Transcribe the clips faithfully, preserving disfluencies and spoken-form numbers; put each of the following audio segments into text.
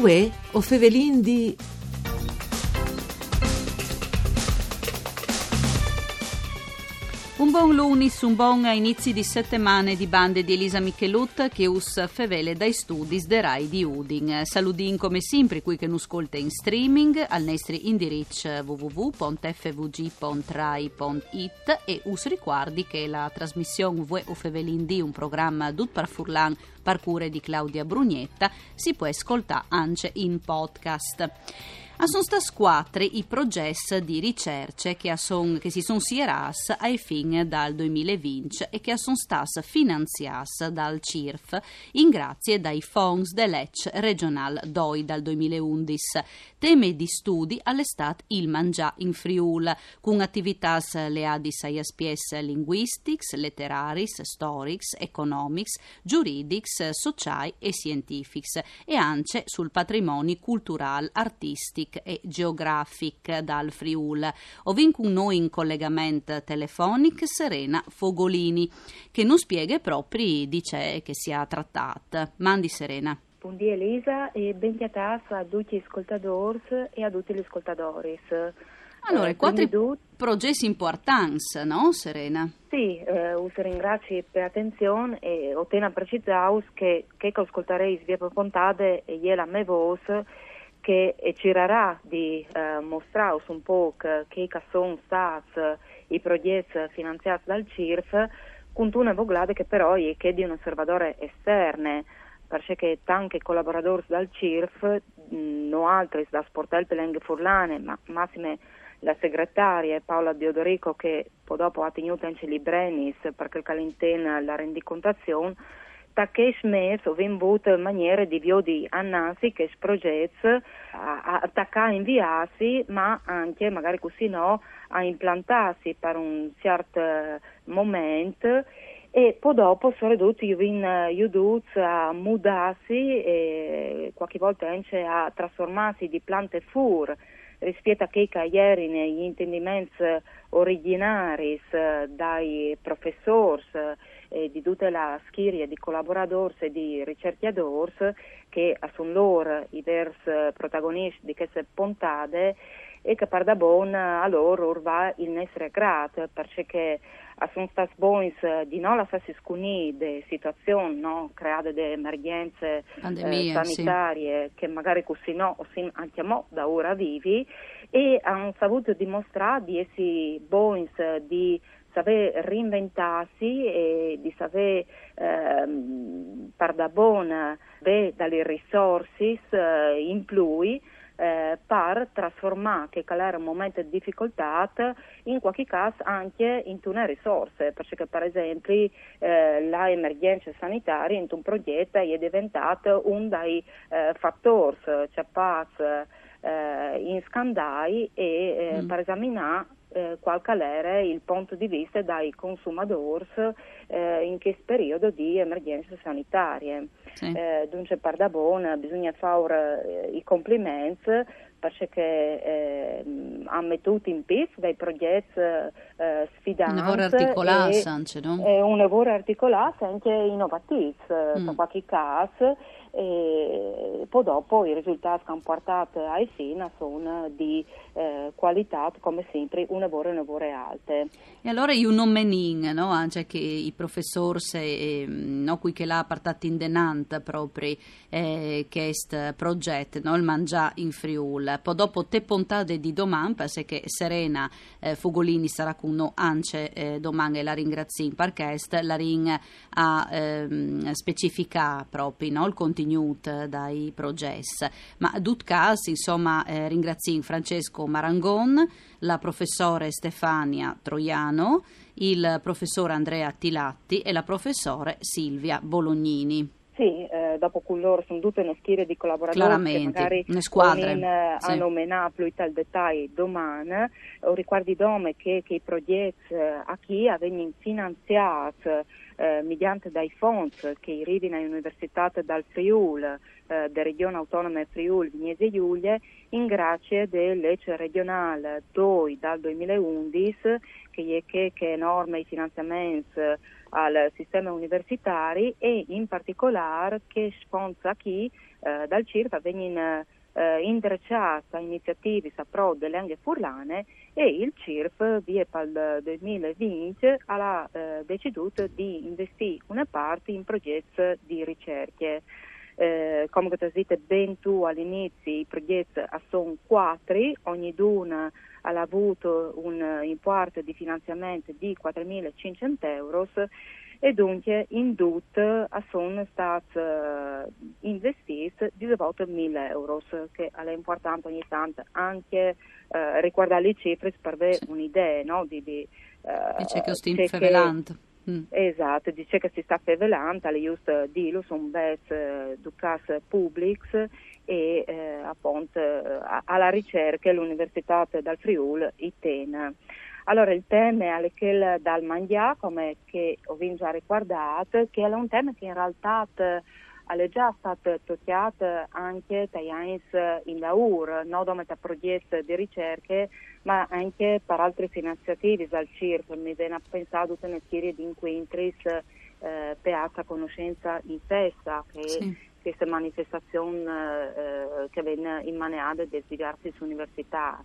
Vue o Fevelin di. Un buon lunis, un buon a inizi di settimane di bande di Elisa Michelut che us fevele dai studi de Rai di Udin. Saludin come sempre qui che nu ascolta in streaming al nostri indirizzo w w w punto f v g punto rai punto it e us ricordi che la trasmissione Vue o Fevelin di, un programma dut par furlan par cure di Claudia Brugnetta, si può ascoltare anche in podcast. A son sta squadre i progetti di ricerche che, son, che si sono sieras ai fin dal duemilaventi e che sono stati finanziati dal C I R F in grazie dai fonds dell'E C regional D O I dal duemilaundici. Teme di studi all'estate Il mangjâin Friûl, con attività leadis ai aspies linguistics, letteraris, storics, economics, juridics, sociai e scientifics e anche sul patrimonio cultural, artistic e geografic dal Friul. Ovin con noi in collegamento telefonico Serena Fogolini, che non spiega proprio di che si è trattata. Mandi Serena. Buongiorno Elisa e benvenuta a tutti gli ascoltatori e a tutti gli ascoltatori. Allora, eh, quattro du... progetti importanti, no Serena? Sì, eh, us ringrazio per l'attenzione e ottenere precisaus che che ascoltarei via propontate e gliela me vos che cercherà di eh, mostrare un po' che sono stati i progetti finanziati dal C I R F, con una voglade che però è che di un osservatore esterno, perché tanti collaboratori dal C I R F, non altri da Sportel Pelenghe Furlane, ma massime la segretaria Paola Diodorico, che poi dopo ha tenuto anche librenis perché calentena la rendicontazione, che smes ho venduto in maniera di viodi annansi che progetti attaccare inviarsi ma anche magari così no a implantarsi per un certo momento e poi dopo sono ridotti a mudarsi e qualche volta anche a trasformarsi di piante fur rispetto a che ieri negli intendimenti originari dai professori e di tutta la schiria di collaboratori e di ricercatori che sono loro i diversi protagonisti di queste puntate e che per da bon a loro va il nostro grato, perché sono stati buoni di non la stessa scuni di situazioni no? create da emergenze eh, sanitarie sì. Che magari così no o sin anche mo da ora vivi e hanno saputo dimostrare di essere buoni di saper reinventarsi e di saper ehm, par da buona dalle risorse eh, in plui eh, per trasformare che era un momento di difficoltà in qualche caso anche in una risorsa, perché per esempio eh, la emergenza sanitaria in un progetto è diventata uno dei eh, fattori cioè pass, eh, in scandai e eh, mm. per esaminare Eh, qual calere il punto di vista dai consumatori eh, in questo periodo di emergenze sanitarie. Sì. Eh, dunque par da bon bisogna fare eh, i complimenti perché eh, hanno messo in pista dei progetti eh, sfidanti. Un lavoro articolato e, anche, no? E un lavoro articolato anche innovativo mm. in qualche caso. E poi dopo i risultati che hanno portato ai fini sono di eh, qualità, come sempre un lavoro e un lavoro alte. E allora io non menin, no? Anche che i professori eh, no, qui che l'ha portato in denant proprio eh, questo progetto, no? Il mangjâin Friûl. Poi dopo te puntate di domani, perché Serena eh, Fogolini sarà con noi anche eh, domani e la ringrazio in podcast, la ring a eh, specifica proprio no? Il contenuto dai progetti, ma ad ogni caso insomma eh, ringrazio Francesco Marangon, la professore Stefania Troiano, il professore Andrea Tilatti e la professore Silvia Bolognini. Sì, eh, dopo con loro sono tutte una schiera di collaboratori Claramente, che magari le squadre in, sì. hanno menato più tal dettaglio domani, o riguardi dome che, che i progetti a chi avevano finanziato eh, mediante dai fondi che i rivina università dal Friul, eh, della regione autonoma Friul, Vignese e Giulia, in grazie dell'E C E regionale D O I dal duemilaundici, che è che, che enorme i finanziamenti al sistema universitario e in particolare che sponsa chi eh, dal CIRF vengono eh, intrecciate iniziative a pro delle lingue furlane, e il CIRF vi è dal duemilaventi ha eh, deciso di investire una parte in progetti di ricerche. Eh, come dite ben tu all'inizio, i progetti sono quattro, ognuno ha avuto un importo di finanziamento di quattromilacinquecento euro e dunque in tutto sono stati investiti diciottomila euro, che è importante ogni tanto anche eh, ricordare le cifre per avere un'idea, no? di, di, eh, e c'è che sto fevelando. Mm. Esatto, dice che si sta fevelando alle just di lo sono best eh, ducas publics e eh, appunto eh, alla ricerca l'Università del Friul Itena. Allora il tema è quel dal mangià, come che ho già ricordato, che è un tema che in realtà è già stato toccato anche da in Laur, non solo da progetti di ricerche, ma anche per altre iniziative dal CIRF. Mi viene a pensare a una serie di incontri eh, per la conoscenza in festa, che sì. questa manifestazione eh, che viene immaneata da diverse università.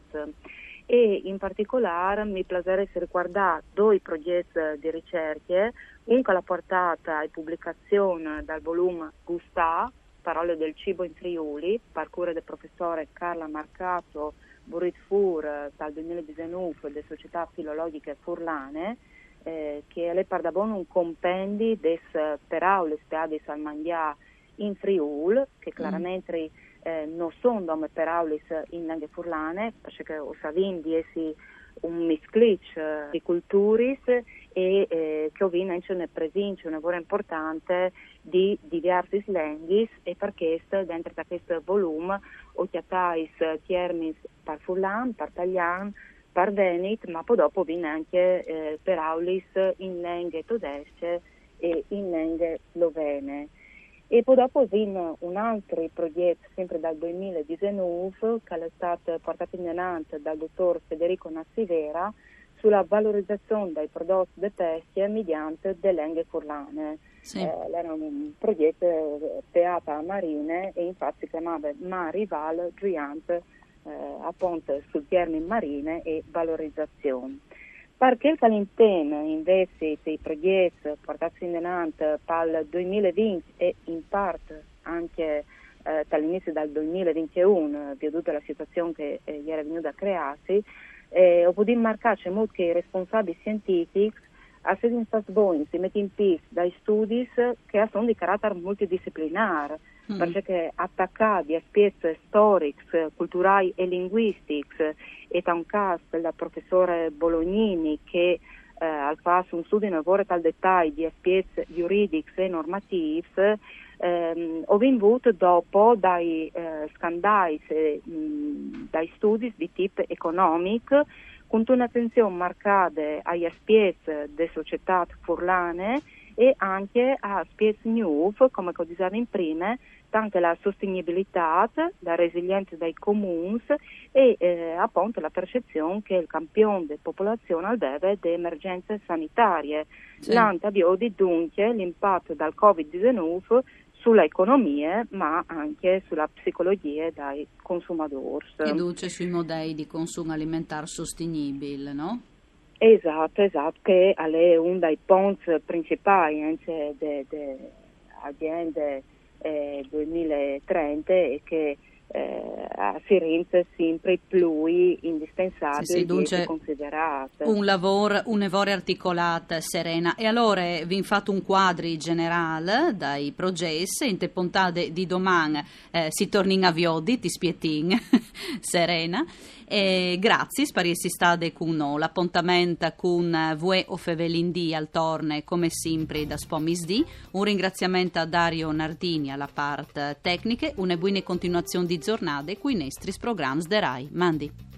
E in particolare mi piacerebbe riguardare due progetti di ricerche, uno che l'ha portata a pubblicazione dal volume Gustà, Parole del cibo in Friuli, parcure del professore Carla Marcato Burit Fur dal duemiladiciannove delle Società Filologiche Furlane, eh, che è per da buono un compendio des parole studiate al mangià in Friuli, che chiaramente mm. Eh, non sono parole in lingue furlane, perché ho saputo di essere un misclitch eh, di culture e eh, che ho visto anche una presenza, un lavoro importante di diverse lingue, e per questo dentro a questo volume ho chiamato termini per furlan, per italiano, per veneto, ma poi dopo vi anche eh, parole in lingue tedesche e in lingue slovene. E poi dopo vino un altro progetto, sempre dal duemiladiciannove, che è stato portato in avanti dal dottor Federico Nassivera, sulla valorizzazione dei prodotti di pesce mediante le lingue furlane. Sì. Eh, era un progetto creato a Marine e infatti si chiamava Marival, Giant, eh, appunto sul termine marine e valorizzazione. Perché all'interno invece dei progetti portati in avanti dal duemilaventi e in parte anche eh, dall'inizio del duemilaventuno, veduta la situazione che eh, era venuta a crearsi, eh, ho potuto marcarci molto che i responsabili scientifici a sedi si mettono in pista dai studi che sono di carattere multidisciplinare, mm. perché attaccati a aspetti storici, culturali e linguistici, e da un caso del professore Bolognini che eh, al fatto un studio lavora al dettaglio di aspetti giuridici e normativi, ehm, ho vinto dopo dai eh, scandali, eh, mh, dai studi di tipo economico, con un'attenzione marcata agli aspetti delle società furlane e anche a aspetti nuovi, come ho detto in prima, anche la sostenibilità, la resilienza dei comuni e eh, appunto la percezione che il campione della popolazione deve di emergenze sanitarie. Sì. L'anta biodi dunque l'impatto dal covid diciannove sulla economia, ma anche sulla psicologia dei consumatori. Riduce sui modelli di consumo alimentare sostenibile, no? Esatto, esatto, che è uno dei punti principali anche delle aziende eh, duemilatrenta e che eh, si rende sempre più indispensabile, sì, sì, e considerata un lavoro, un'evore articolata, Serena. E allora vi infatti un quadri generale dai progetti in te puntate di domani, eh, si torna in aviodi ti spietin Serena, e grazie spariessi stade con no, l'appuntamento con Vuê o Fevelin Di al torne come sempre da Spomis Di. Un ringraziamento a Dario Nardini alla parte tecniche, una buona continuazione di giornate qui Nestris Programs de Rai. Mandi.